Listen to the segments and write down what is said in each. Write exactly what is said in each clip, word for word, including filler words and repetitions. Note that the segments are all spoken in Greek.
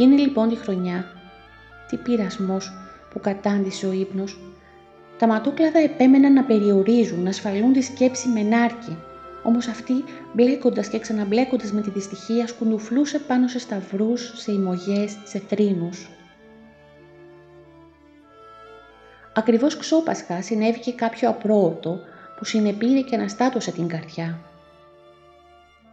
Εκείνη λοιπόν τη χρονιά, τι πειρασμός που κατάντησε ο ύπνος, τα ματόκλαδα επέμεναν να περιορίζουν, να ασφαλούν τη σκέψη με νάρκη, όμως αυτή, μπλέκοντας και ξαναμπλέκοντας με τη δυστυχία, σκουντουφλούσε πάνω σε σταυρούς, σε ημωγές, σε θρήνους. Ακριβώς ξόπασχα συνέβη και κάποιο απρόωτο που συνεπήρε και αναστάτωσε την καρδιά.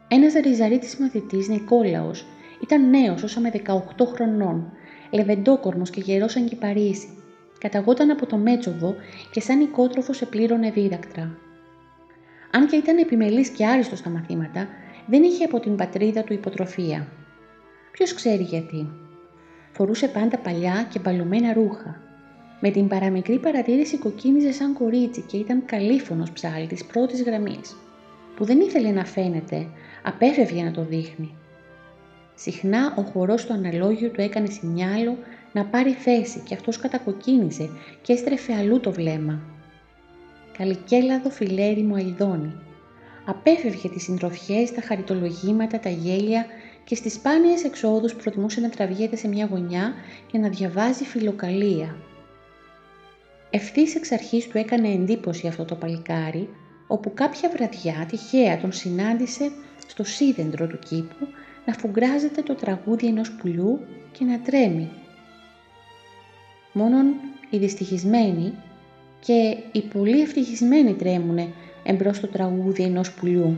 Ένας ριζαρίτης μαθητής, Νικόλαος, ήταν νέος όσα με δεκαοκτώ χρονών, λεβεντόκορμος και γερός σαν κυπαρίσι. Καταγόταν από το Μέτσοβο και σαν οικότροφος επλήρωνε δίδακτρα. Αν και ήταν επιμελής και άριστος στα μαθήματα, δεν είχε από την πατρίδα του υποτροφία. Ποιος ξέρει γιατί. Φορούσε πάντα παλιά και μπαλωμένα ρούχα. Με την παραμικρή παρατήρηση κοκκίνιζε σαν κορίτσι και ήταν καλήφωνος ψάλτης πρώτης γραμμής, που δεν ήθελε να φαίνεται, απέφευγε να το δείχνει. Συχνά ο χορός στο αναλόγιο του έκανε σινιάλο να πάρει θέση και αυτός κατακοκκίνησε και έστρεφε αλλού το βλέμμα. Καλικέλαδο φιλέρι μου αηδώνει. Απέφευγε τις συντροφιές, τα χαριτολογήματα, τα γέλια και στις σπάνιες εξόδους προτιμούσε να τραβιέται σε μια γωνιά και να διαβάζει φιλοκαλία. Ευθύς εξ αρχής του έκανε εντύπωση αυτό το παλικάρι, όπου κάποια βραδιά τυχαία τον συνάντησε στο σίδεντρο του κήπου να φουγκράζεται το τραγούδι ενός πουλιού και να τρέμει. Μόνον οι δυστυχισμένοι και οι πολύ ευτυχισμένοι τρέμουνε εμπρός το τραγούδι ενός πουλιού.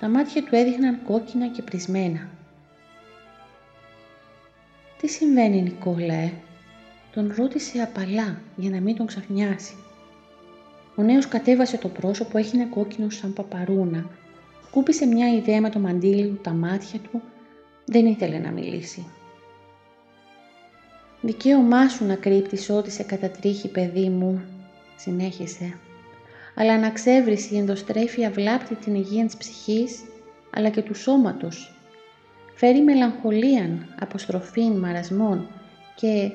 Τα μάτια του έδειχναν κόκκινα και πρισμένα. «Τι συμβαίνει, Νικόλα, ε?» τον ρώτησε απαλά για να μην τον ξαφνιάσει. Ο νέος κατέβασε το πρόσωπο, έχινε κόκκινο σαν παπαρούνα. Κούπησε μια ιδέα με το μαντίλι του, τα μάτια του, δεν ήθελε να μιλήσει. «Δικαίωμά σου να κρύπτεις ό,τι σε κατατρίχει, παιδί μου», συνέχισε, «αλλά να ξεύρεις η ενδοστρέφεια βλάπτει την υγεία της ψυχής, αλλά και του σώματος. Φέρει μελαγχολίαν, αποστροφήν, μαρασμών και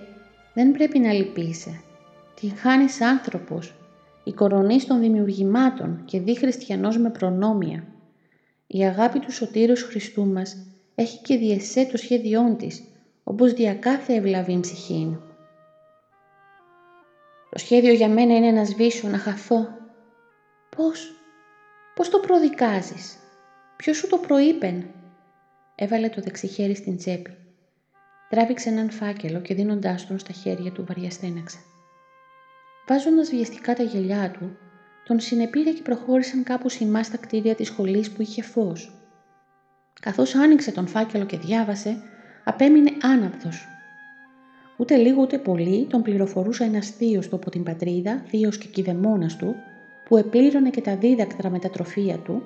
δεν πρέπει να λυπείσαι. Την χάνεις άνθρωπος, η κορονής των δημιουργημάτων και δι' χριστιανός με προνόμια. Η αγάπη του Σωτήρος Χριστού μας έχει και διεσέ το σχέδιόν της, όπως δια κάθε ευλαβήν ψυχήν. Το σχέδιο για μένα είναι να σβήσω, να χαθώ. Πώς, πώς το προδικάζεις, ποιος σου το προείπεν?» Έβαλε το δεξί χέρι στην τσέπη. Τράβηξε έναν φάκελο και δίνοντάς τον στα χέρια του βαριαστέναξε. Βάζοντας βιαστικά τα γυαλιά του, τον συνεπήρε και προχώρησαν κάπου σημά στα κτίρια της σχολής που είχε φως. Καθώς άνοιξε τον φάκελο και διάβασε, απέμεινε άναπτος. Ούτε λίγο ούτε πολύ τον πληροφορούσε ένας θείος του από την πατρίδα, θείος και κηδεμόνας του, που επλήρωνε και τα δίδακτρα με τα τροφεία του,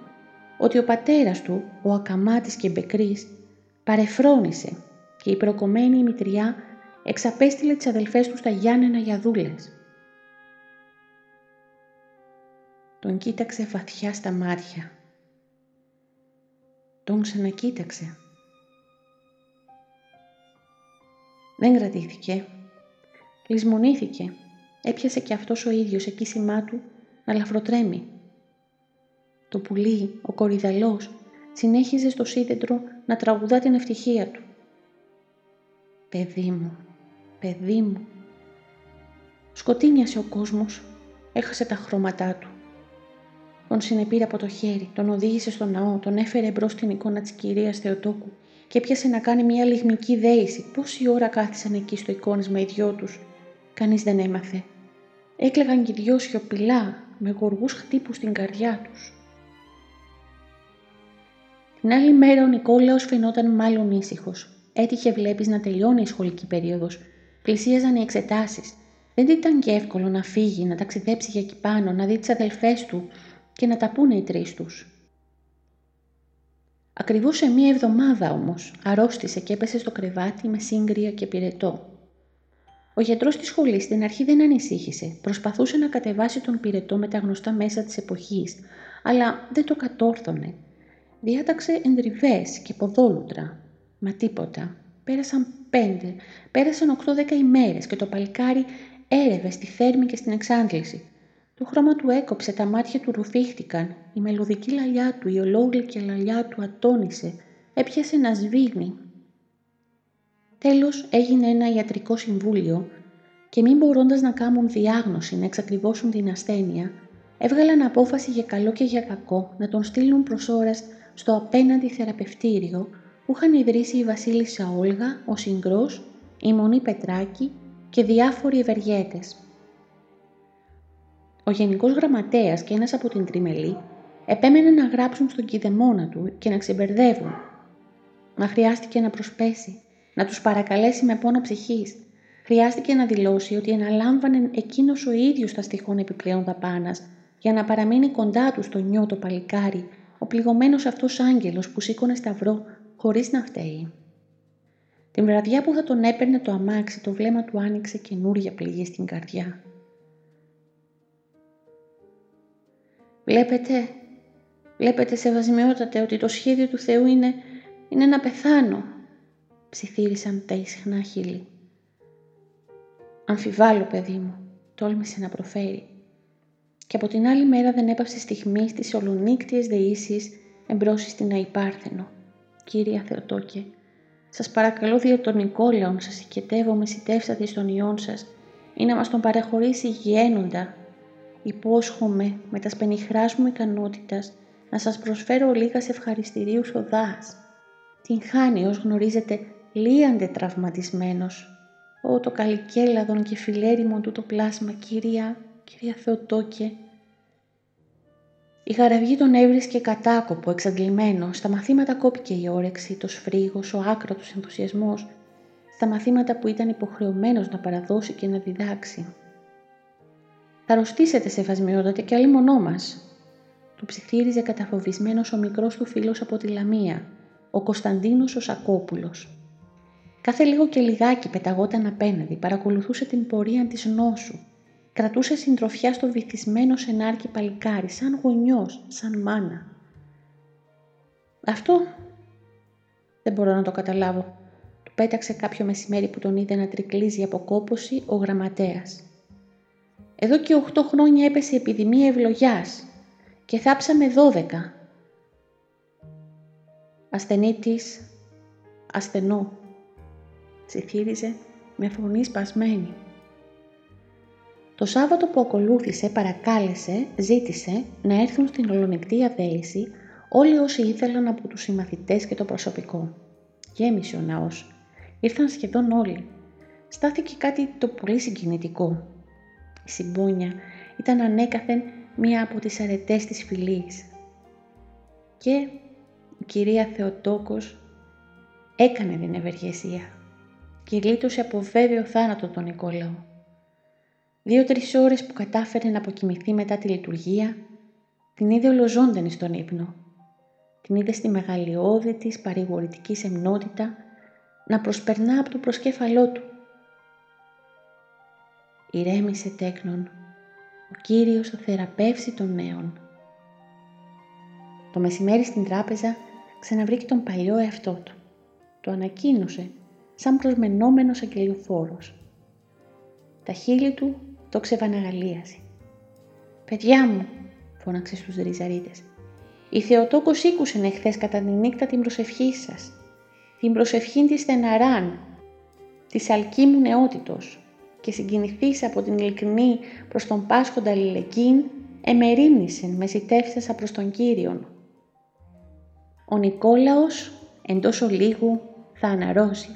ότι ο πατέρας του, ο ακαμάτης και μπεκρής, παρεφρόνησε και η προκομμένη η μητριά εξαπέστειλε τις αδελφές του στα Γιάννενα για δούλες. Τον κοίταξε βαθιά στα μάτια. Τον ξανακοίταξε. Δεν κρατήθηκε. Λησμονήθηκε. Έπιασε και αυτός ο ίδιος εκεί σημά του να λαφροτρέμει. Το πουλί, ο κορυδαλός, συνέχιζε στο σίδεντρο να τραγουδά την ευτυχία του. «Παιδί μου, παιδί μου». Σκοτίνιασε ο κόσμος. Έχασε τα χρώματά του. Τον συνεπήρε από το χέρι, τον οδήγησε στο ναό, τον έφερε μπρος στην εικόνα της κυρίας Θεοτόκου και έπιασε να κάνει μια λιγμική δέηση. Πόση ώρα κάθισαν εκεί στο εικόνισμα οι δυο τους. Κανείς δεν έμαθε. Έκλαιγαν και οι δυο σιωπηλά, με γοργούς χτύπους στην καρδιά τους. Την άλλη μέρα ο Νικόλαος φαινόταν μάλλον ήσυχος. Έτυχε βλέπεις να τελειώνει η σχολική περίοδος. Πλησίαζαν οι εξετάσεις. Δεν ήταν και εύκολο να φύγει, να ταξιδέψει για εκεί πάνω, να δει τις αδελφές του και να τα πούνε οι τρεις τους. Ακριβώς σε μία εβδομάδα όμως αρρώστησε και έπεσε στο κρεβάτι με σύγκρια και πυρετό. Ο γιατρός της σχολής στην αρχή δεν ανησύχησε. Προσπαθούσε να κατεβάσει τον πυρετό με τα γνωστά μέσα της εποχής, αλλά δεν το κατόρθωνε. Διάταξε εντριβές και ποδόλουτρα. Μα τίποτα. Πέρασαν πέντε, πέρασαν οκτώ δέκα ημέρες και το παλικάρι έρευε στη θέρμη και στην εξάντληση. Το χρώμα του έκοψε, τα μάτια του ρουφήχτηκαν, η μελωδική λαλιά του, η ολόγλυκη λαλιά του ατώνησε, έπιασε να σβήνει. Τέλος έγινε ένα ιατρικό συμβούλιο και μην μπορώντας να κάνουν διάγνωση, να εξακριβώσουν την ασθένεια, έβγαλαν απόφαση για καλό και για κακό να τον στείλουν προς ώρας στο απέναντι θεραπευτήριο που είχαν ιδρύσει η Βασίλισσα Όλγα, ο Συγκρός, η Μονή Πετράκη και διάφοροι ευεργέτες. Ο Γενικός Γραμματέας και ένας από την Τριμελή επέμεναν να γράψουν στον κηδεμόνα του και να ξεμπερδεύουν. Μα χρειάστηκε να προσπέσει, να τους παρακαλέσει με πόνο ψυχής. Χρειάστηκε να δηλώσει ότι αναλάμβανε εκείνος ο ίδιος τα στοιχών επιπλέον δαπάνας για να παραμείνει κοντά του στο νιό το παλικάρι, ο πληγωμένος αυτός άγγελος που σήκωνε σταυρό χωρίς να φταίει. Την βραδιά που θα τον έπαιρνε το αμάξι, το βλέμμα του άνοιξε καινούρια πληγή στην καρδιά. «Βλέπετε, βλέπετε σεβασμιότατε ότι το σχέδιο του Θεού είναι, είναι να πεθάνω», ψιθύρισαν τα ισχνά χείλη. «Αμφιβάλλω, παιδί μου», τόλμησε να προφέρει. Και από την άλλη μέρα δεν έπαψε στιγμή στις ολονύκτιες δεήσεις εμπρός στην Αϊπάρθενο. «Κύρια Θεοτόκε, σας παρακαλώ δια των Νικόλαων, σας συγκετεύομαι σιτεύσατε στον ιόν σας, ή να μας τον παραχωρήσει γένοντα. Υπόσχομαι με τα σπενιχράς μου ικανότητας να σας προσφέρω λίγα σε ευχαριστηρίους οδάς. Την χάνει, ως γνωρίζετε, λίαντε τραυματισμένος. Ω το καλικέλαδον και φιλέριμον του το πλάσμα, Κύρια, Κυρία Θεοτόκε». Η χαραυγή τον έβρισκε κατάκοπο, εξαντλημένο. Στα μαθήματα κόπηκε η όρεξη, το σφρίγος, ο άκρατος ενθουσιασμός. Στα μαθήματα που ήταν υποχρεωμένος να παραδώσει και να διδάξει. «Θα αρρωστήσετε, σεβασμιότατε, και άλλη μονό μας», του ψιθύριζε καταφοβισμένος ο μικρός του φίλος από τη Λαμία, ο Κωνσταντίνος ο Σακόπουλος. Κάθε λίγο και λιγάκι πεταγόταν απέναντι, παρακολουθούσε την πορεία της νόσου. Κρατούσε συντροφιά στο βυθισμένο σενάρκι παλικάρι, σαν γονιός, σαν μάνα. «Αυτό δεν μπορώ να το καταλάβω», του πέταξε κάποιο μεσημέρι που τον είδε να τρικλίζει από κόπωση ο Γραμματέας. «Εδώ και οχτώ χρόνια έπεσε η επιδημία ευλογιάς και θάψαμε δώδεκα. Ασθενή της, ασθενό», ψιθύριζε με φωνή σπασμένη. Το Σάββατο που ακολούθησε παρακάλεσε, ζήτησε να έρθουν στην ολονυκτία δέηση όλοι όσοι ήθελαν από τους συμμαθητές και το προσωπικό. Γέμισε ο ναός. Ήρθαν σχεδόν όλοι. Στάθηκε κάτι το πολύ συγκινητικό. Η συμπόνια ήταν ανέκαθεν μία από τις αρετές της φυλής. Και η κυρία Θεοτόκος έκανε την ευεργεσία και γλίτωσε από βέβαιο θάνατο τον Νικόλαο. Δύο-τρεις ώρες που κατάφερε να αποκοιμηθεί μετά τη λειτουργία, την είδε ολοζώντανη στον ύπνο. Την είδε στη μεγαλειώδη της παρηγορητική σεμνότητα να προσπερνά από το προσκέφαλό του. «Ηρέμησε, τέκνον, ο Κύριος θα θεραπεύσει τον νέον». Το μεσημέρι στην τράπεζα ξαναβρήκε τον παλιό εαυτό του. Το ανακοίνωσε σαν προσμενόμενος αγγελιοφόρος. Τα χείλη του το ξεβαναγαλίαζε. «Παιδιά μου», φώναξε στους ριζαρίτες, «η Θεοτόκος ήκουσεν εχθές κατά τη νύχτα την προσευχή σας, την προσευχήν της στεναράν, της αλκίμου νεότητος, και συγκινηθείς από την ειλικρινή προς τον πάσχοντα αλληλεγγύην, εμερίμνησεν με σιτεύσασα προς τον Κύριον». Ο Νικόλαος εν τόσο λίγου θα αναρρώσει.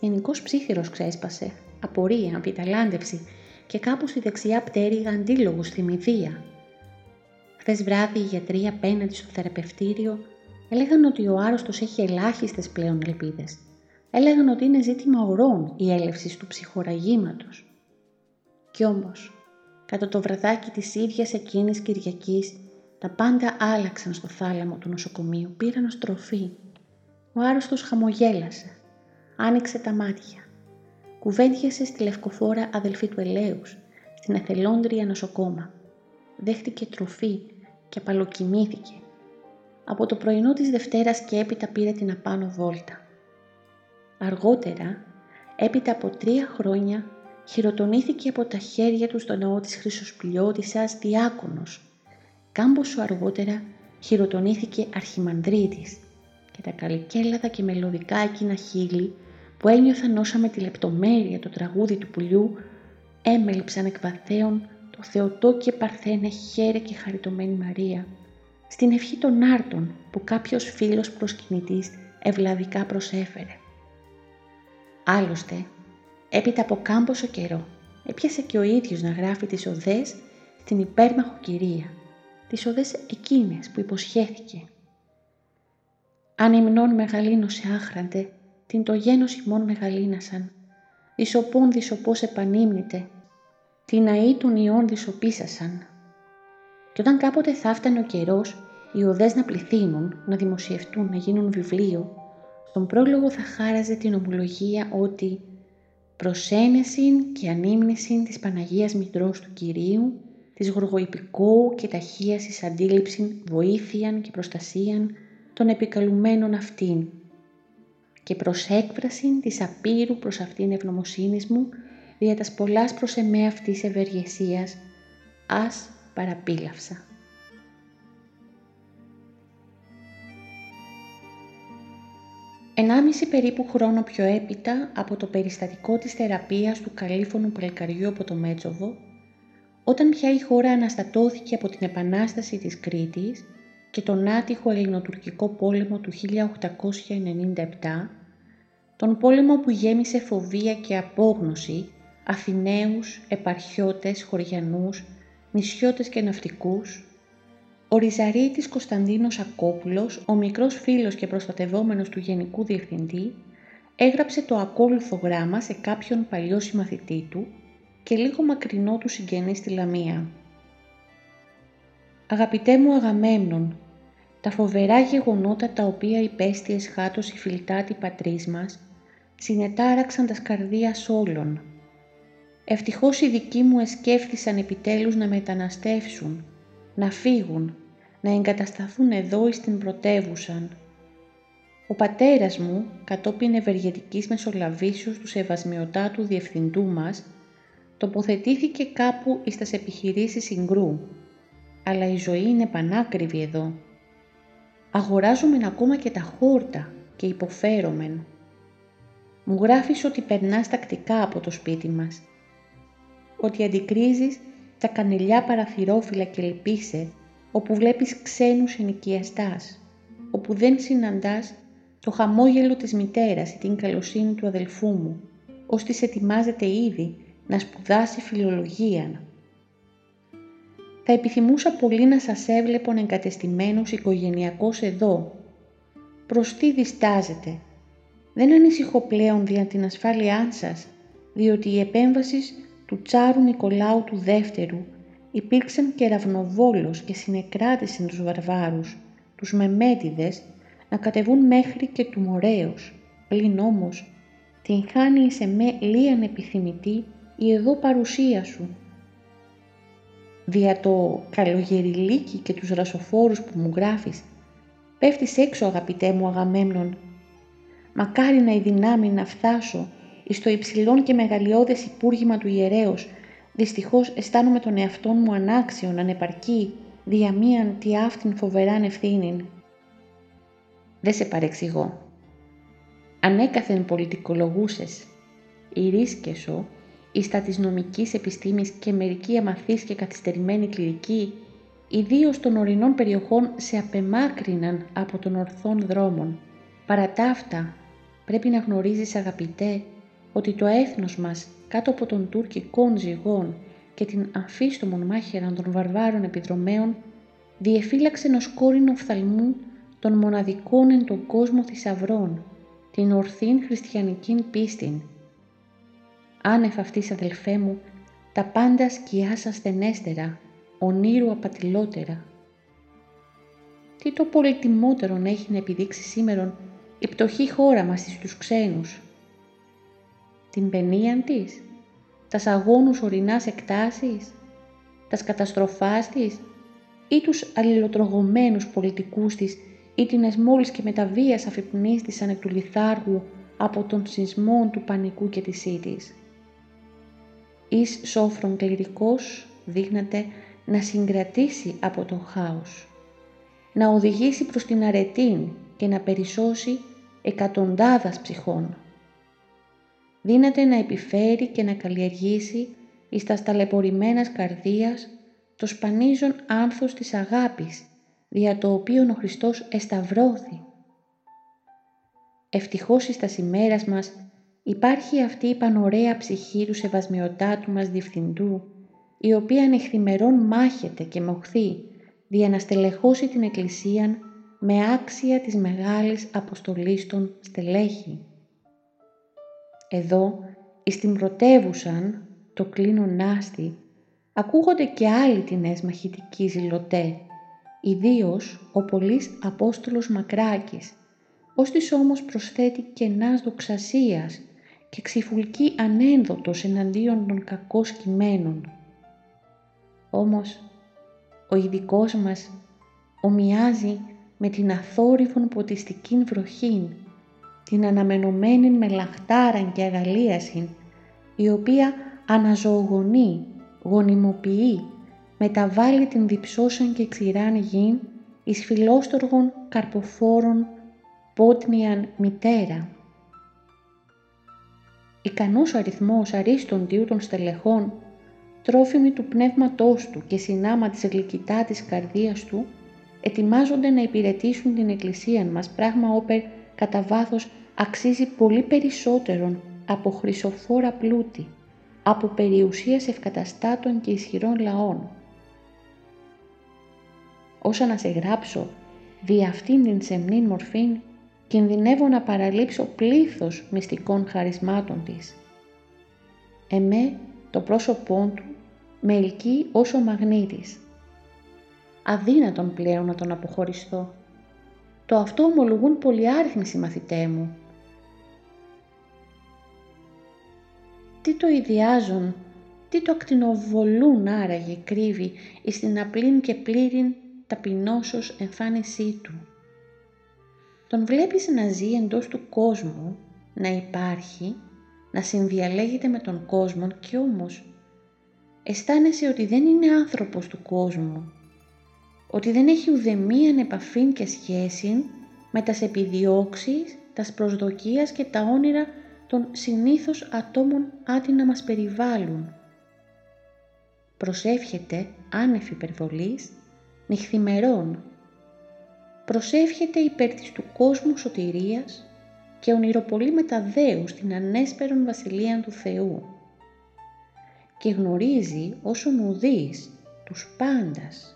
Γενικός ψύχυρος ξέσπασε, απορία, αμφιταλάντευση και κάπου στη δεξιά πτέρυγα αντίλογος θυμηδία. Χθες βράδυ οι γιατροί απέναντι στο θεραπευτήριο έλεγαν ότι ο άρρωστος έχει ελάχιστες πλέον ελπίδες. Έλεγαν ότι είναι ζήτημα ωρών η έλευσης του ψυχοραγήματος. Κι όμως, κατά το βραδάκι της ίδιας εκείνης Κυριακής, τα πάντα άλλαξαν στο θάλαμο του νοσοκομείου, πήραν στροφή. Ο άρρωστος χαμογέλασε, άνοιξε τα μάτια. Κουβέντιασε στη λευκοφόρα αδελφή του Ελέους, στην εθελόντρια νοσοκόμα. Δέχτηκε τροφή και απαλοκοιμήθηκε. Από το πρωινό της Δευτέρας και έπειτα πήρε την απάνω βόλτα. Αργότερα, έπειτα από τρία χρόνια, χειροτονήθηκε από τα χέρια του στο ναό της Χρυσοσπλιώτισσας διάκονος. Κάμποσο αργότερα χειροτονήθηκε αρχιμανδρίτης και τα καλικέλαδα και μελωδικά εκείνα χείλη που ένιωθαν όσα με τη λεπτομέρεια το τραγούδι του πουλιού έμελψαν εκ βαθέων το Θεοτόκιε Παρθένε χαίρε και χαριτωμένη Μαρία στην ευχή των άρτων που κάποιος φίλος προσκυνητής ευλαβικά προσέφερε. Άλλωστε, έπειτα από κάμποσο καιρό, έπιασε και ο ίδιος να γράφει τις οδές στην υπέρμαχο κυρία, τις οδές εκείνες που υποσχέθηκε. Ανυμνών μεγαλύνωσε άχραντε, την το γένος ημών μεγαλύνασαν, δυσοπών δυσοπός επανύμνητε, την αή των ιών δυσοπίσασαν. Και όταν κάποτε θα φτάνε ο καιρός, οι οδές να πληθύνουν, να δημοσιευτούν, να γίνουν βιβλίο, στον πρόλογο θα χάραζε την ομολογία ότι «προσένεσιν και ανύμνησιν της Παναγίας Μητρός του Κυρίου, της γοργοϊπικού και ταχείας εις αντίληψιν βοήθειαν και προστασίαν των επικαλουμένων αυτήν και προς έκφρασιν της απείρου προς αυτήν ευγνωμοσύνης μου δια τας πολλάς προς εμέ αυτής ευεργεσίας, ας παραπήλαυσα». Ενάμιση περίπου χρόνο πιο έπειτα από το περιστατικό της θεραπείας του καλήφωνου παλικαριού από το Μέτσοβο, όταν πια η χώρα αναστατώθηκε από την Επανάσταση της Κρήτης και τον άτυχο ελληνοτουρκικό πόλεμο του χίλια οκτακόσια ενενήντα επτά, τον πόλεμο που γέμισε φοβία και απόγνωση Αθηναίους, επαρχιώτες, χωριανούς, νησιώτες και ναυτικούς, ο Ριζαρίτης Κωνσταντίνος Σακόπουλος, ο μικρός φίλος και προστατευόμενος του Γενικού Διευθυντή, έγραψε το ακόλουθο γράμμα σε κάποιον παλιό συμμαθητή του και λίγο μακρινό του συγγενή στη Λαμία. «Αγαπητέ μου Αγαμέμνον, τα φοβερά γεγονότα τα οποία υπέστη εσχάτως η φιλτάτη πατρίς μας, συνετάραξαν τας καρδίας όλων. Ευτυχώς οι δικοί μου εσκέφθησαν επιτέλους να μεταναστεύσουν, να φύγουν, να εγκατασταθούν εδώ εις την πρωτεύουσαν. Ο πατέρας μου, κατόπιν ευεργετικής μεσολαβήσεως του σεβασμιωτάτου διευθυντού μας, τοποθετήθηκε κάπου εις τας επιχειρήσεις συγκρού, αλλά η ζωή είναι πανάκριβη εδώ. Αγοράζομεν ακόμα και τα χόρτα και υποφέρομεν. Μου γράφεις ότι περνάς τακτικά από το σπίτι μας, ότι αντικρίζεις τα κανελιά παραθυρόφυλλα και λυπείσαι, όπου βλέπεις ξένους ενοικιαστάς, όπου δεν συναντάς το χαμόγελο της μητέρας ή την καλοσύνη του αδελφού μου, ώστις ετοιμάζεται ήδη να σπουδάσει φιλολογίαν. Θα επιθυμούσα πολύ να σας έβλεπον εγκατεστημένος οικογενειακός εδώ. Προς τι διστάζετε? Δεν ανησυχώ πλέον δια την ασφάλειά σας, διότι η επέμβασης του τσάρου Νικολάου του Δεύτερου υπήρξαν κεραυνοβόλος και συνεκράτησαν τους βαρβάρους, τους μεμέτιδες, να κατεβούν μέχρι και του Μωραίος, πλην όμως την χάνει σε με λίαν επιθυμητή η εδώ παρουσία σου. Δια το καλογεριλίκι και τους ρασοφόρους που μου γράφεις, πέφτεις έξω αγαπητέ μου Αγαμέμνον. Μακάρι να η δυνάμει να φτάσω εις το υψηλόν και μεγαλειώδες υπούργημα του ιερέως, δυστυχώς αισθάνομαι τον εαυτόν μου ανάξιον, ανεπαρκή, δια μίαν τι αυτήν φοβεράν ευθύνην. Δεν σε παρεξηγώ. Ανέκαθεν πολιτικολογούσες, ηρίσκεσο, εις τα της νομικής επιστήμης και μερικοί αμαθείς και καθυστερημένοι κληρικοί, ιδίως των ορεινών περιοχών σε απεμάκρυναν από των ορθών δρόμων. Παρά ταύτα, πρέπει να γνωρίζεις, αγαπητέ, ότι το έθνος μας κάτω από των τουρκικών ζυγών και την αμφίστομον μάχαιραν των βαρβάρων επιδρομέων διεφύλαξε νοσκόρινο οφθαλμού των μοναδικών εν τον κόσμο θησαυρών, την ορθήν χριστιανικήν πίστην. Άνευ αυτής, αδελφέ μου, τα πάντα σκιάς ασθενέστερα, ονείρου απατηλότερα. Τι το πολυτιμότερον έχει να επιδείξει σήμερον η πτωχή χώρα μας εις τους ξένους? Την παινίαν της, τας αγώνους ορεινάς εκτάσεις, τας καταστροφάς της ή τους αλληλοτρογωμένους πολιτικούς της ή την εσμόλης και μεταβίας αφυπνής της ανεκ του λιθάργου από των σεισμών του πανικού και της ήτης. Εις σόφρον κληρικός δείχνατε να συγκρατήσει από τον χάος, να οδηγήσει προς την αρετήν και να περισσώσει εκατοντάδας ψυχών. Δύναται να επιφέρει και να καλλιεργήσει εις τα σταλαιπωρημένας καρδίας το σπανίζον άνθος της αγάπης, δια το οποίον ο Χριστός εσταυρώθη. Ευτυχώς εις τας ημέρας μας υπάρχει αυτή η πανωραία ψυχή του σεβασμιωτάτου μας Διευθυντού, η οποία ανεχθημερών μάχεται και μοχθεί δια να στελεχώσει την Εκκλησίαν με άξια της μεγάλης αποστολής των στελέχη. Εδώ, εις την πρωτεύουσαν, το κλίνον άστη, ακούγονται και άλλοι τινές μαχητικοί ζηλωτέ, ιδίως ο πολύς Απόστολος Μακράκης, ως της όμως προσθέτει κενάς δοξασίας και ξυφουλκεί ανένδοτος εναντίον των κακών κειμένων. Όμως, ο ειδικός μας ομοιάζει με την αθόρυβον ποτιστικήν βροχήν, την αναμενωμένη μελαχτάραν και αγαλίασιν, η οποία αναζωογονεί, γονιμοποιεί, μεταβάλλει την διψώσαν και ξηράν γην εις φιλόστοργων καρποφόρων πότμιαν μητέρα. Ικανός αριθμός αρίστων διού των στελεχών, τρόφιμοι του πνεύματός του και συνάμα της γλυκητά της καρδίας του, ετοιμάζονται να υπηρετήσουν την Εκκλησία μας, πράγμα όπερ κατά βάθος αξίζει πολύ περισσότερον από χρυσοφόρα πλούτη, από περιουσίας ευκαταστάτων και ισχυρών λαών. Όσα να σε γράψω δι' αυτήν την σεμνήν μορφήν, κινδυνεύω να παραλείψω πλήθος μυστικών χαρισμάτων της. Εμέ το πρόσωπόν του με ελκύει ως ο μαγνήτης. Αδύνατον πλέον να τον αποχωριστώ. Το αυτό ομολογούν πολυάριθμοι συμμαθητέ μου. Τι το ιδιάζουν, τι το ακτινοβολούν άραγε κρύβει εις την απλήν και πλήρην ταπεινώσος εμφάνισή του. Τον βλέπεις να ζει εντός του κόσμου, να υπάρχει, να συνδιαλέγεται με τον κόσμο και όμως αισθάνεσαι ότι δεν είναι άνθρωπος του κόσμου, ότι δεν έχει ουδεμίαν επαφήν και σχέση με τας επιδιώξεις, τας προσδοκίας και τα όνειρα των συνήθως ατόμων άτινα μας περιβάλλουν. Προσεύχεται άνευ υπερβολής, νυχθημερών. Προσεύχεται υπέρ της του κόσμου σωτηρίας και ονειροπολεί με τα δέους την ανέσπερον βασιλεία του Θεού και γνωρίζει όσον ουδείς τους πάντας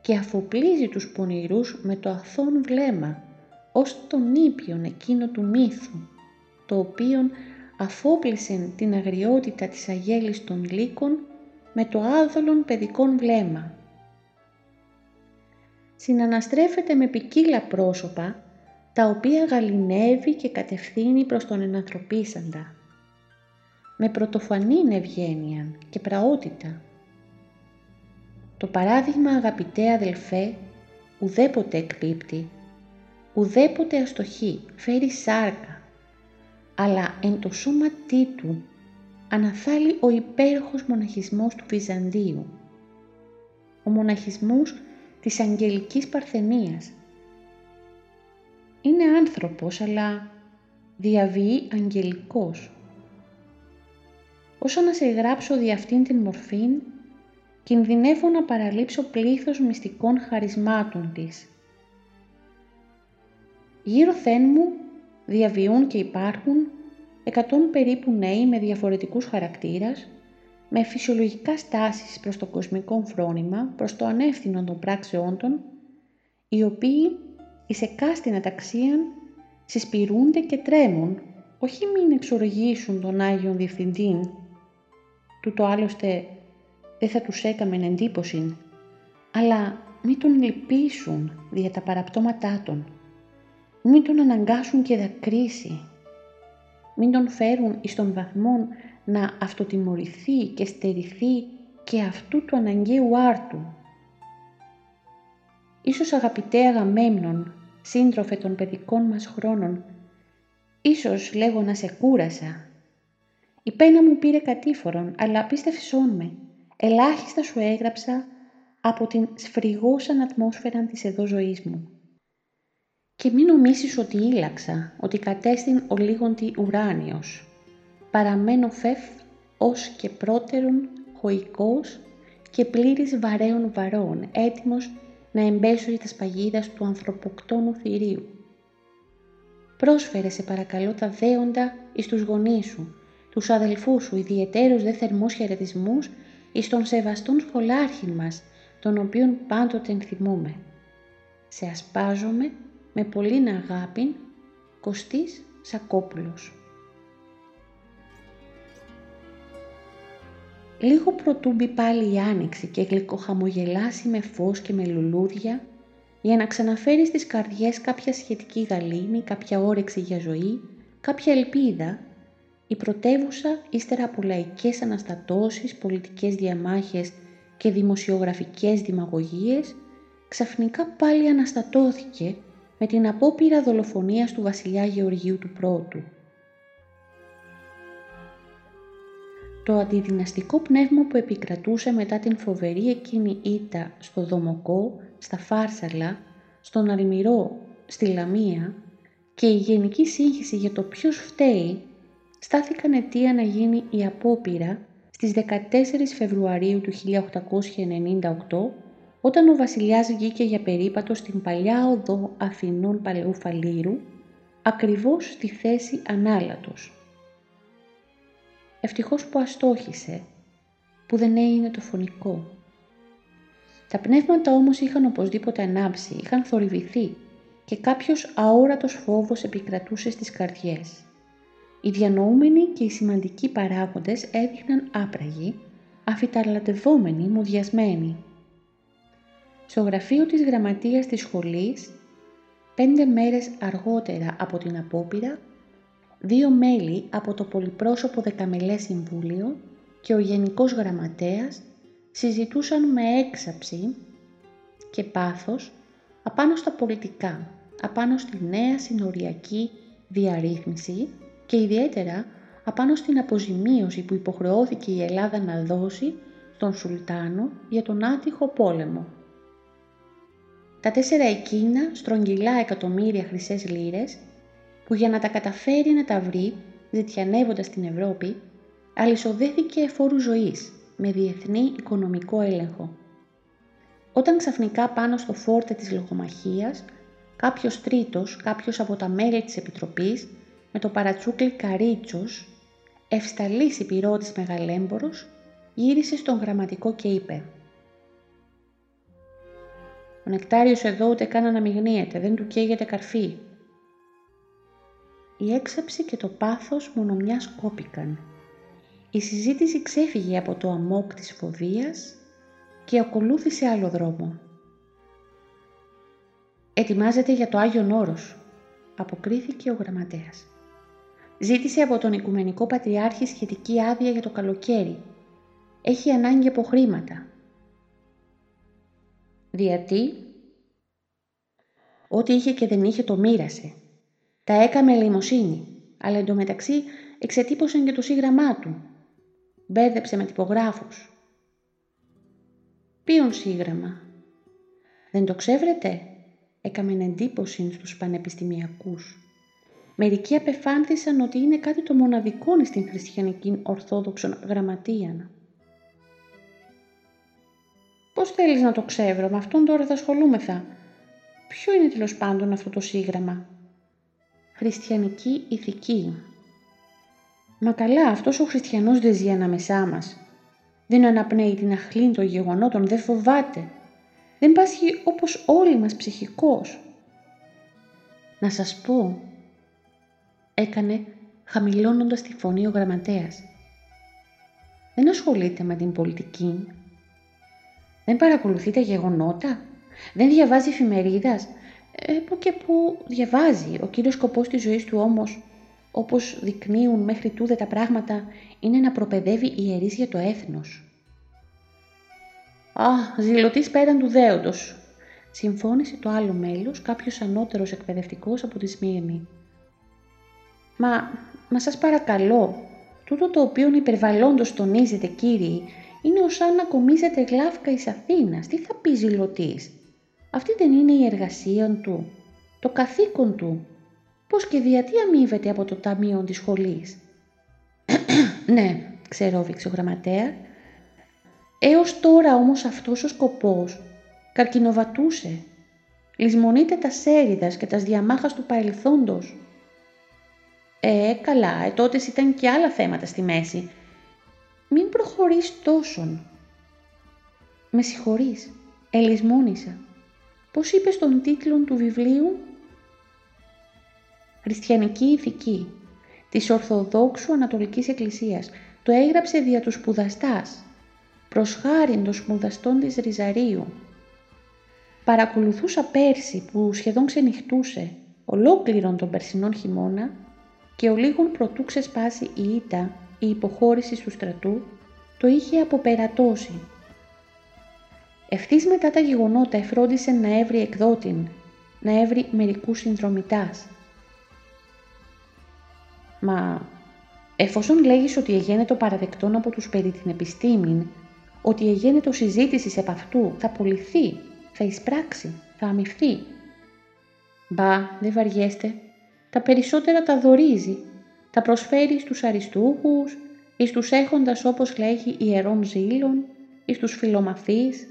και αφοπλίζει τους πονηρούς με το αθών βλέμμα ως τον ήπιον εκείνο του μύθου, το οποίον αφόπλισεν την αγριότητα της αγέλης των λύκων με το άδολον παιδικόν βλέμμα. Συναναστρέφεται με ποικίλα πρόσωπα, τα οποία γαληνεύει και κατευθύνει προς τον ενανθρωπίσαντα, με πρωτοφανήν ευγένεια και πραότητα. Το παράδειγμα, αγαπητέ αδελφέ, ουδέποτε εκπίπτει, ουδέποτε αστοχεί, φέρει σάρκα, αλλά εν το σώματί του αναθάλει ο υπέροχος μοναχισμός του Βυζαντίου, ο μοναχισμός της αγγελικής παρθενίας. Είναι άνθρωπος, αλλά διαβιεί αγγελικός. Όσο να σε γράψω δι' αυτήν την μορφήν, κινδυνεύω να παραλείψω πλήθος μυστικών χαρισμάτων της. Γύρω θέν μου διαβιούν και υπάρχουν εκατόν περίπου νέοι με διαφορετικούς χαρακτήρας, με φυσιολογικά στάσεις προς το κοσμικό φρόνημα, προς το ανεύθυνο των πράξεών των, οι οποίοι εις εκάστην αταξίαν συσπηρούνται και τρέμουν, όχι μην εξοργήσουν τον Άγιον Διευθυντήν. Τούτο άλλωστε δεν θα τους έκαμεν εντύπωσιν, αλλά μη τον λυπήσουν δια τα παραπτώματά των, μην τον αναγκάσουν και δακρύσει, μην τον φέρουν εις τον βαθμόν να αυτοτιμωρηθεί και στερηθεί και αυτού του αναγκαίου άρτου. Ίσως, αγαπητέ Αγαμέμνον, σύντροφε των παιδικών μας χρόνων, ίσως λέγω να σε κούρασα. Η πένα μου πήρε κατήφορον, αλλά πίστευσόν με, ελάχιστα σου έγραψα από την σφριγώσαν ατμόσφαιρα της εδώ ζωής μου. Και μην νομίσεις ότι ήλαξα, ότι κατέστην ολίγοντι ουράνιος. Παραμένω φεύ ως και πρώτερον χωικός και πλήρης βαρέων βαρών, έτοιμος να εμπέσω εις τας παγίδας του ανθρωποκτόνου θηρίου. Πρόσφερε σε παρακαλώ τα δέοντα εις τους γονείς σου, τους αδελφούς σου, ιδιαιτέρως δε θερμούς χαιρετισμούς εις τον σεβαστόν σχολάρχην μας, τον οποίον πάντοτε ενθυμούμε. Σε ασπάζομαι με πολλήν αγάπην, Κωστής Σακόπουλος. Λίγο προτού μπει πάλι η άνοιξη και γλυκοχαμογελάσει με φως και με λουλούδια, για να ξαναφέρει στις καρδιές κάποια σχετική γαλήνη, κάποια όρεξη για ζωή, κάποια ελπίδα, η πρωτεύουσα, ύστερα από λαϊκές αναστατώσεις, πολιτικές διαμάχες και δημοσιογραφικές δημαγωγίες, ξαφνικά πάλι αναστατώθηκε με την απόπειρα δολοφονίας του βασιλιά Γεωργίου του Πρώτου. Το αντιδυναστικό πνεύμα που επικρατούσε μετά την φοβερή εκείνη ήττα στο Δομοκό, στα Φάρσαλα, στον Αλμυρό, στη Λαμία και η γενική σύγχυση για το ποιος φταίει, στάθηκαν αιτία να γίνει η απόπειρα στις δεκατέσσερις Φεβρουαρίου του χίλια οκτακόσια ενενήντα οκτώ, όταν ο βασιλιάς βγήκε για περίπατο στην παλιά οδό Αθηνών Παλαιού Φαλήρου, ακριβώς στη θέση Ανάλατος. Ευτυχώς που αστόχησε, που δεν έγινε το φωνικό. Τα πνεύματα όμως είχαν οπωσδήποτε ανάψει, είχαν θορυβηθεί και κάποιος αόρατος φόβος επικρατούσε στις καρδιές. Οι διανοούμενοι και οι σημαντικοί παράγοντες έδειχναν άπραγοι, αφιταλαντευόμενοι, μουδιασμένοι. Στο γραφείο της γραμματείας της σχολής, πέντε μέρες αργότερα από την απόπειρα, δύο μέλη από το πολυπρόσωπο δεκαμελές συμβούλιο και ο γενικός γραμματέας συζητούσαν με έξαψη και πάθος απάνω στα πολιτικά, απάνω στη νέα συνοριακή διαρρύθμιση και ιδιαίτερα απάνω στην αποζημίωση που υποχρεώθηκε η Ελλάδα να δώσει στον Σουλτάνο για τον άτυχο πόλεμο. Τα τέσσερα εκείνα στρογγυλά εκατομμύρια χρυσές λίρες που για να τα καταφέρει να τα βρει, ζητιανεύοντας την Ευρώπη, αλυσοδέθηκε εφόρου ζωής με διεθνή οικονομικό έλεγχο. Όταν ξαφνικά πάνω στο φόρτε της λογομαχίας, κάποιος τρίτος, κάποιος από τα μέλη της Επιτροπής, με το παρατσούκλι Καρίτσος, ευσταλής υπηρώτης μεγαλέμπορος, γύρισε στον γραμματικό και είπε «Ο Νεκτάριος εδώ ούτε καν αναμειγνύεται, δεν του καίγεται καρφί». Η έξαψη και το πάθος μονομιά σκόπηκαν. Η συζήτηση ξέφυγε από το αμόκ της φοβίας και ακολούθησε άλλο δρόμο. «Ετοιμάζεται για το Άγιον Όρος», αποκρίθηκε ο γραμματέας. «Ζήτησε από τον Οικουμενικό Πατριάρχη σχετική άδεια για το καλοκαίρι. Έχει ανάγκη από χρήματα». «Γιατί?» «Ό,τι είχε και δεν είχε το μοίρασε. Τα έκαμε λιμοσύνη, αλλά εντωμεταξύ εξετύπωσαν και το σύγγραμμά του. Μπέρδεψε με τυπογράφους». «Ποιον σύγγραμμα?» «Δεν το ξέβρετε?» έκαμεν εντύπωση στους πανεπιστημιακούς. Μερικοί απεφάνθησαν ότι είναι κάτι το μοναδικό στην χριστιανική ορθόδοξον γραμματεία. Πώς θέλεις να το ξεύρω, με αυτόν τώρα θα ασχολούμεθα. Ποιο είναι τέλος πάντων αυτό το σύγγραμμα? Χριστιανική ηθική. Μα καλά, αυτός ο χριστιανός δεν ζει ανάμεσά μας. Δεν αναπνέει την αχλή των γεγονότων, δεν φοβάται. Δεν πάσχει όπως όλοι μας ψυχικός. Να σας πω, έκανε χαμηλώνοντας τη φωνή ο γραμματέας. Δεν ασχολείται με την πολιτική. Δεν παρακολουθεί τα γεγονότα. Δεν διαβάζει εφημερίδας. Ε, που και που διαβάζει. Ο κύριος σκοπός της ζωής του όμως, όπως δεικνύουν μέχρι τούδε τα πράγματα, είναι να προπαιδεύει ιερείς για το έθνος. «Α, ζηλωτής πέραν του δέοντος», συμφώνησε το άλλο μέλος, κάποιος ανώτερος εκπαιδευτικός από τη Σμύρνη. «Μα, μα σας παρακαλώ, τούτο το οποίο υπερβαλλόντος τονίζετε, κύριοι, είναι ως αν να κομίζετε γλάφκα εις Αθήνας. Τι θα πει ζηλωτής? Αυτή δεν είναι η εργασία του, το καθήκον του. Πώς και δια τι αμείβεται από το ταμείο της σχολής?» «Ναι», ξερόβηξε ο γραμματέας. «Έως τώρα όμως αυτός ο σκοπός καρκινοβατούσε. Λυσμονείται τα σέριδας και τας διαμάχας του παρελθόντος». «Ε, καλά, ε, τότε ήταν και άλλα θέματα στη μέση. Μην προχωρείς τόσον». «Με συγχωρείς, ελυσμόνησα. Πώς είπες τον τίτλο του βιβλίου?» «Χριστιανική ηθική της Ορθοδόξου Ανατολικής Εκκλησίας». Το έγραψε δια του σπουδαστάς, προς χάριν των σπουδαστών της Ριζαρίου. Παρακολουθούσα πέρσι, που σχεδόν ξενυχτούσε ολόκληρον τον περσινόν χειμώνα και ο λίγον προτού ξεσπάσει η ήττα, η υποχώρηση του στρατού, το είχε αποπερατώσει. Ευθύς μετά τα γεγονότα εφρόντισε να έβρει εκδότην, να έβρει μερικούς συνδρομητάς. «Μα εφόσον λέγεις ότι εγένετο παραδεκτών από τους περί την επιστήμην, ότι εγένετο συζήτησης επ' αυτού, θα πουληθεί, θα εισπράξει, θα αμυφθεί». «Μπα, δεν βαριέστε. Τα περισσότερα τα δωρίζει, τα προσφέρει στους αριστούχους, εις τους έχοντας, όπως λέγει, ιερών ζήλων, εις τους φιλομαθείς.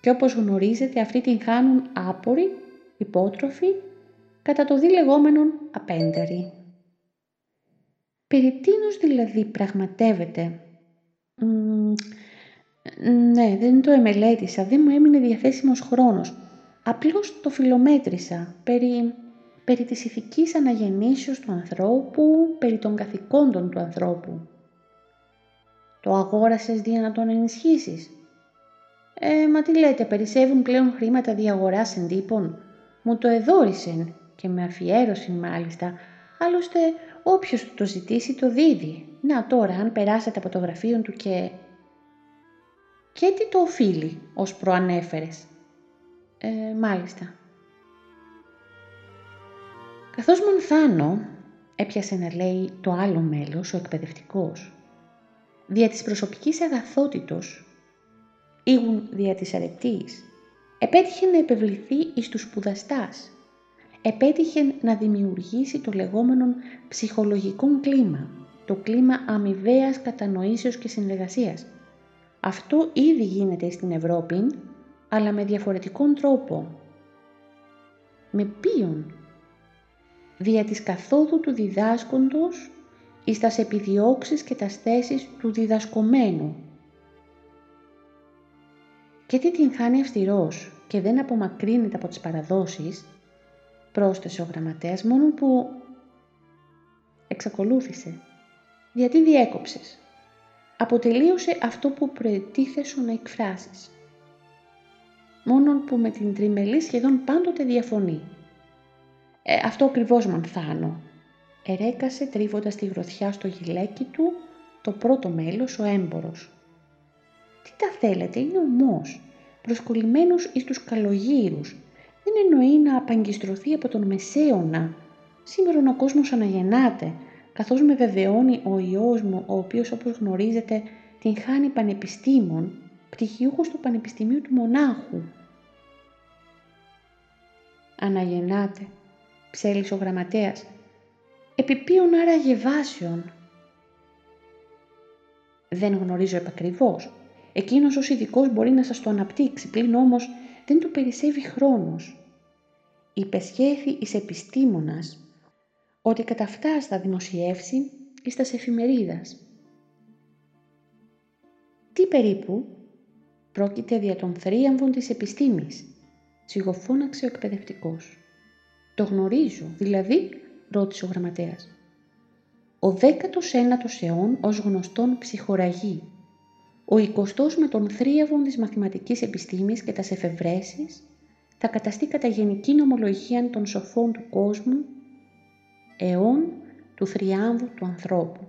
Και όπως γνωρίζετε, αυτοί την χάνουν άποροι, υπότροφοι, κατά το δι λεγόμενον απέντεροι». «Περί τίνος δηλαδή πραγματεύεται?» Μ, «Ναι, δεν το εμελέτησα, δεν μου έμεινε διαθέσιμος χρόνος. Απλώς το φιλομέτρησα, περί, περί της ηθικής αναγεννήσεως του ανθρώπου, περί των καθηκόντων του ανθρώπου». «Το αγόρασες δια να τον ενισχύσεις?» «Ε, μα τι λέτε, περισσεύουν πλέον χρήματα δια αγοράς εντύπων. Μου το εδόρισεν και με αφιέρωσιν μάλιστα. Άλλωστε, όποιος το ζητήσει το δίδει. Να τώρα, αν περάσετε από το γραφείο του και...» «Και τι το οφείλει, ως προανέφερες?» «Ε, μάλιστα». «Καθώς μονθάνω», έπιασε να λέει το άλλο μέλος, ο εκπαιδευτικός, «δια της προσωπικής αγαθότητος, ήγουν δια της αρετής, επέτυχε να επευληθεί εις τους σπουδαστάς. Επέτυχε να δημιουργήσει το λεγόμενο ψυχολογικό κλίμα, το κλίμα αμοιβαίας κατανοήσεως και συνεργασίας. Αυτό ήδη γίνεται στην Ευρώπη, αλλά με διαφορετικό τρόπο». «Με ποιον?» «Δια της καθόδου του διδάσκοντος εις τας επιδιώξεις και τας θέσεις του διδασκομένου». «Και τι την χάνει αυστηρός και δεν απομακρύνεται από τις παραδόσεις», πρόσθεσε ο γραμματέας, μόνο που... Εξακολούθησε. «Γιατί διέκοψες?» «Αποτελείωσε αυτό που προετίθεσαι να εκφράσεις». «Μόνον που με την τριμελή σχεδόν πάντοτε διαφωνεί». Ε, «Αυτό ακριβώς μανθάνω», ερέκασε τρίβοντας τη γροθιά στο γυλαίκι του το πρώτο μέλος, ο έμπορος. «Τι τα θέλετε, είναι ομός, προσκολλημένος εις τους καλογύρους. Δεν εννοεί να απαγκιστρωθεί από τον Μεσαίωνα. Σήμερα ο κόσμος αναγεννάται, καθώς με βεβαιώνει ο ιός μου, ο οποίος, όπως γνωρίζετε, την χάνει πανεπιστήμων, πτυχιούχος του Πανεπιστημίου του Μονάχου». «Αναγεννάται», ψέλησε ο γραμματέας. «Επί ποιον άραγε βάσεων?» «Δεν γνωρίζω επακριβώς. Εκείνος ως ειδικός μπορεί να σας το αναπτύξει, πλην όμως δεν του περισσεύει χρόνος. Υπεσχέθη εις επιστήμονας ότι κατά αυτά θα δημοσιεύσει εις τας εφημερίδας. Τι περίπου πρόκειται δια των θρίαμβων της επιστήμης, σιγοφώναξε ο εκπαιδευτικός. Το γνωρίζω, δηλαδή, ρώτησε ο γραμματέας. Ο δέκατος ένατος αιών ως γνωστόν ψυχοραγεί, ο εικοστός με τον θρίαμβον της μαθηματικής επιστήμης και τας εφευρέσεις, θα καταστεί κατά γενική νομολογία των σοφών του κόσμου, αιών του θριάμβου του ανθρώπου.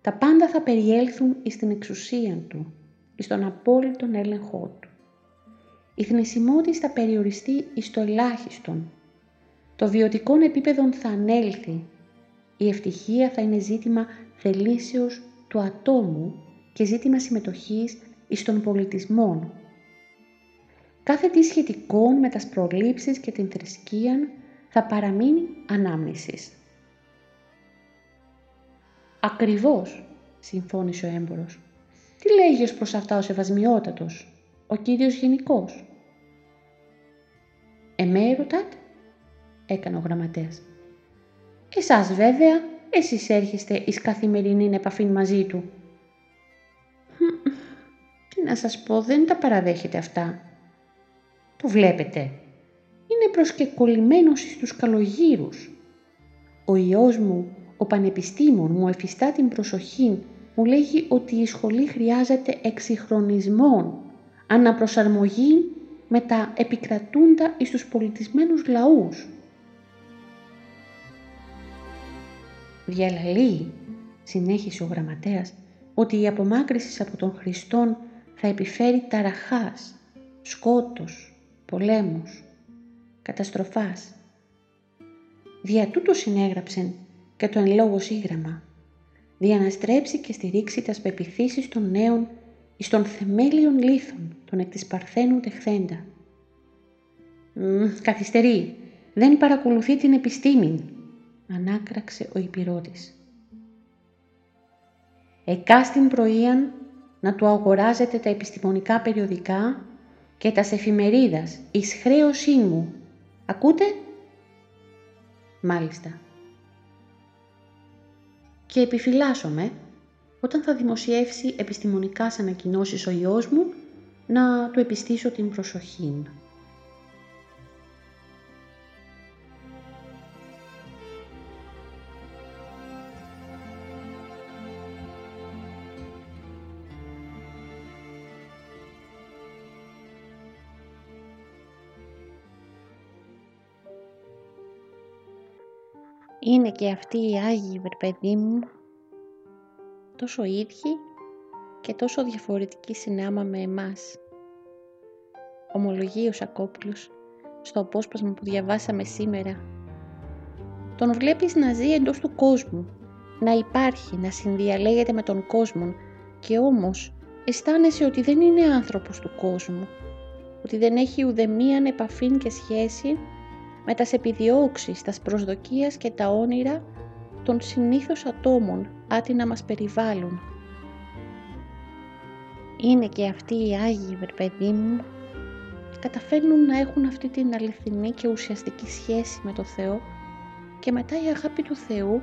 Τα πάντα θα περιέλθουν εις την εξουσία του, εις τον απόλυτον έλεγχό του. Η θνησιμότης θα περιοριστεί εις το ελάχιστον. Το βιωτικό επίπεδο θα ανέλθει. Η ευτυχία θα είναι ζήτημα θελήσεως του ατόμου και ζήτημα συμμετοχής εις των πολιτισμών. Κάθε τι σχετικό με τας προλήψεις και την θρησκεία θα παραμείνει ανάμνησης. Ακριβώς, συμφώνησε ο έμπορος. Τι λέγει ως προς αυτά ο Σεβασμιότατος, ο κύριος Γενικός? Εμέ ρωτάτε, έκανε ο γραμματέας. Εσάς βέβαια, εσείς έρχεστε εις καθημερινήν επαφήν μαζί του. Τι να σας πω, δεν τα παραδέχεται αυτά. Το βλέπετε, είναι προσκεκολλημένος εις τους καλογύρους. Ο ιός μου, ο πανεπιστήμων μου εφιστά την προσοχή, μου λέγει ότι η σχολή χρειάζεται εξυγχρονισμών, αναπροσαρμογή με τα επικρατούντα εις τους πολιτισμένους λαούς. Διαλαλεί, συνέχισε ο γραμματέας, ότι η απομάκρυση από τον Χριστόν θα επιφέρει ταραχάς, σκότος, πολέμους, καταστροφάς. Δια τούτο συνέγραψεν και το εν λόγω σύγγραμμα, διαναστρέψει και στηρίξει τας πεπιθήσεις των νέων εις των θεμέλιων λίθων των εκ της παρθένου τεχθέντα. Μ, καθυστερεί, δεν παρακολουθεί την επιστήμη, ανάκραξε ο υπηρώτης. Εκάστην πρωίαν να του αγοράζετε τα επιστημονικά περιοδικά και τας εφημερίδας εις χρέωσή μου. Ακούτε? Μάλιστα. Και επιφυλάσσομαι, όταν θα δημοσιεύσει επιστημονικά σαν ανακοινώσεις ο ιός μου, να του επιστήσω την προσοχή. Είναι και αυτοί οι Άγιοι, βρε παιδί μου, τόσο ίδιοι και τόσο διαφορετικοί συνάμα με εμάς. Ομολογεί ο Σακόπουλος στο απόσπασμα που διαβάσαμε σήμερα. Τον βλέπεις να ζει εντός του κόσμου, να υπάρχει, να συνδιαλέγεται με τον κόσμο και όμως αισθάνεσαι ότι δεν είναι άνθρωπος του κόσμου, ότι δεν έχει ουδεμίαν επαφήν και σχέση με τας επιδιώξεις, τας προσδοκίες και τα όνειρα των συνήθως ατόμων, άτι να μας περιβάλλουν. Είναι και αυτοί οι Άγιοι, βρε παιδί μου, καταφέρνουν να έχουν αυτή την αληθινή και ουσιαστική σχέση με το Θεό και μετά η αγάπη του Θεού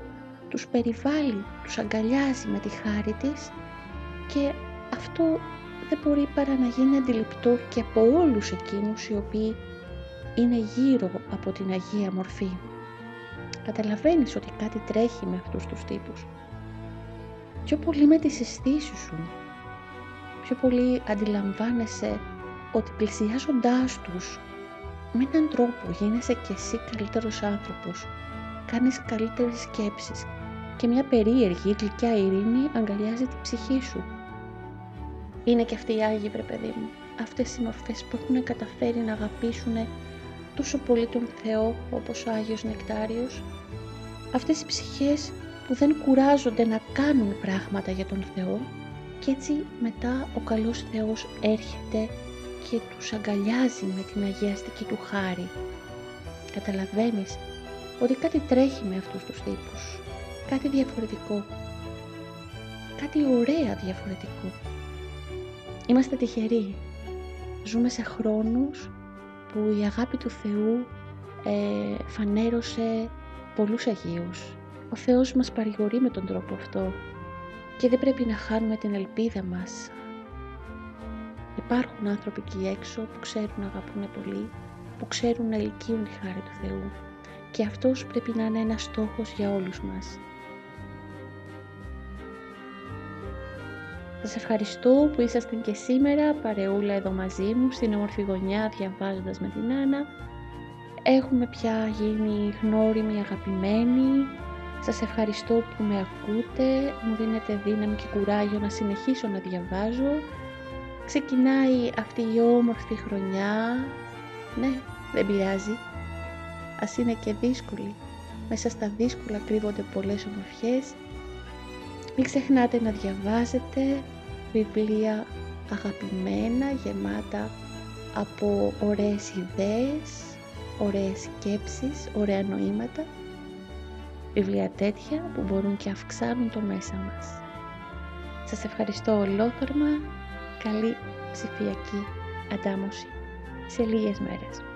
τους περιβάλλει, τους αγκαλιάζει με τη χάρη της και αυτό δεν μπορεί παρά να γίνει αντιληπτό και από όλους εκείνους οι οποίοι είναι γύρω από την Αγία Μορφή. Καταλαβαίνεις ότι κάτι τρέχει με αυτούς τους τύπους. Πιο πολύ με τις αισθήσεις σου. Πιο πολύ αντιλαμβάνεσαι ότι πλησιάζοντάς τους, με έναν τρόπο γίνεσαι κι εσύ καλύτερος άνθρωπος. Κάνεις καλύτερες σκέψεις και μια περίεργη γλυκιά ειρήνη αγκαλιάζει την ψυχή σου. Είναι και αυτοί οι Άγιοι, βρε παιδί μου. Αυτές οι μορφές που έχουν καταφέρει να αγαπήσουνε τόσο πολύ τον Θεό όπως ο Άγιος Νεκτάριος, αυτές οι ψυχές που δεν κουράζονται να κάνουν πράγματα για τον Θεό και έτσι μετά ο καλός Θεός έρχεται και τους αγκαλιάζει με την αγιαστική του χάρη. Καταλαβαίνεις ότι κάτι τρέχει με αυτούς τους τύπους, κάτι διαφορετικό, κάτι ωραία διαφορετικό. Είμαστε τυχεροί. Ζούμε σε χρόνους που η αγάπη του Θεού ε, φανέρωσε πολλούς Αγίους. Ο Θεός μας παρηγορεί με τον τρόπο αυτό και δεν πρέπει να χάνουμε την ελπίδα μας. Υπάρχουν άνθρωποι εκεί έξω που ξέρουν να αγαπούν πολύ, που ξέρουν να ελκύουν τη χάρη του Θεού και αυτός πρέπει να είναι ένας στόχος για όλους μας. Σας ευχαριστώ που ήσασταν και σήμερα παρεούλα εδώ μαζί μου στην όμορφη γωνιά διαβάζοντας με την Άννα. Έχουμε πια γίνει γνώριμοι, αγαπημένοι. Σας ευχαριστώ που με ακούτε, μου δίνετε δύναμη και κουράγιο να συνεχίσω να διαβάζω. Ξεκινάει αυτή η όμορφη χρονιά, ναι, δεν πειράζει, ας είναι και δύσκολη. Μέσα στα δύσκολα κρύβονται πολλές ομορφιές. Μην ξεχνάτε να διαβάζετε βιβλία αγαπημένα, γεμάτα από ωραίες ιδέες, ωραίες σκέψεις, ωραία νοήματα. Βιβλία τέτοια που μπορούν και αυξάνουν το μέσα μας. Σας ευχαριστώ ολόθερμα. Καλή ψηφιακή αντάμωση σε λίγες μέρες.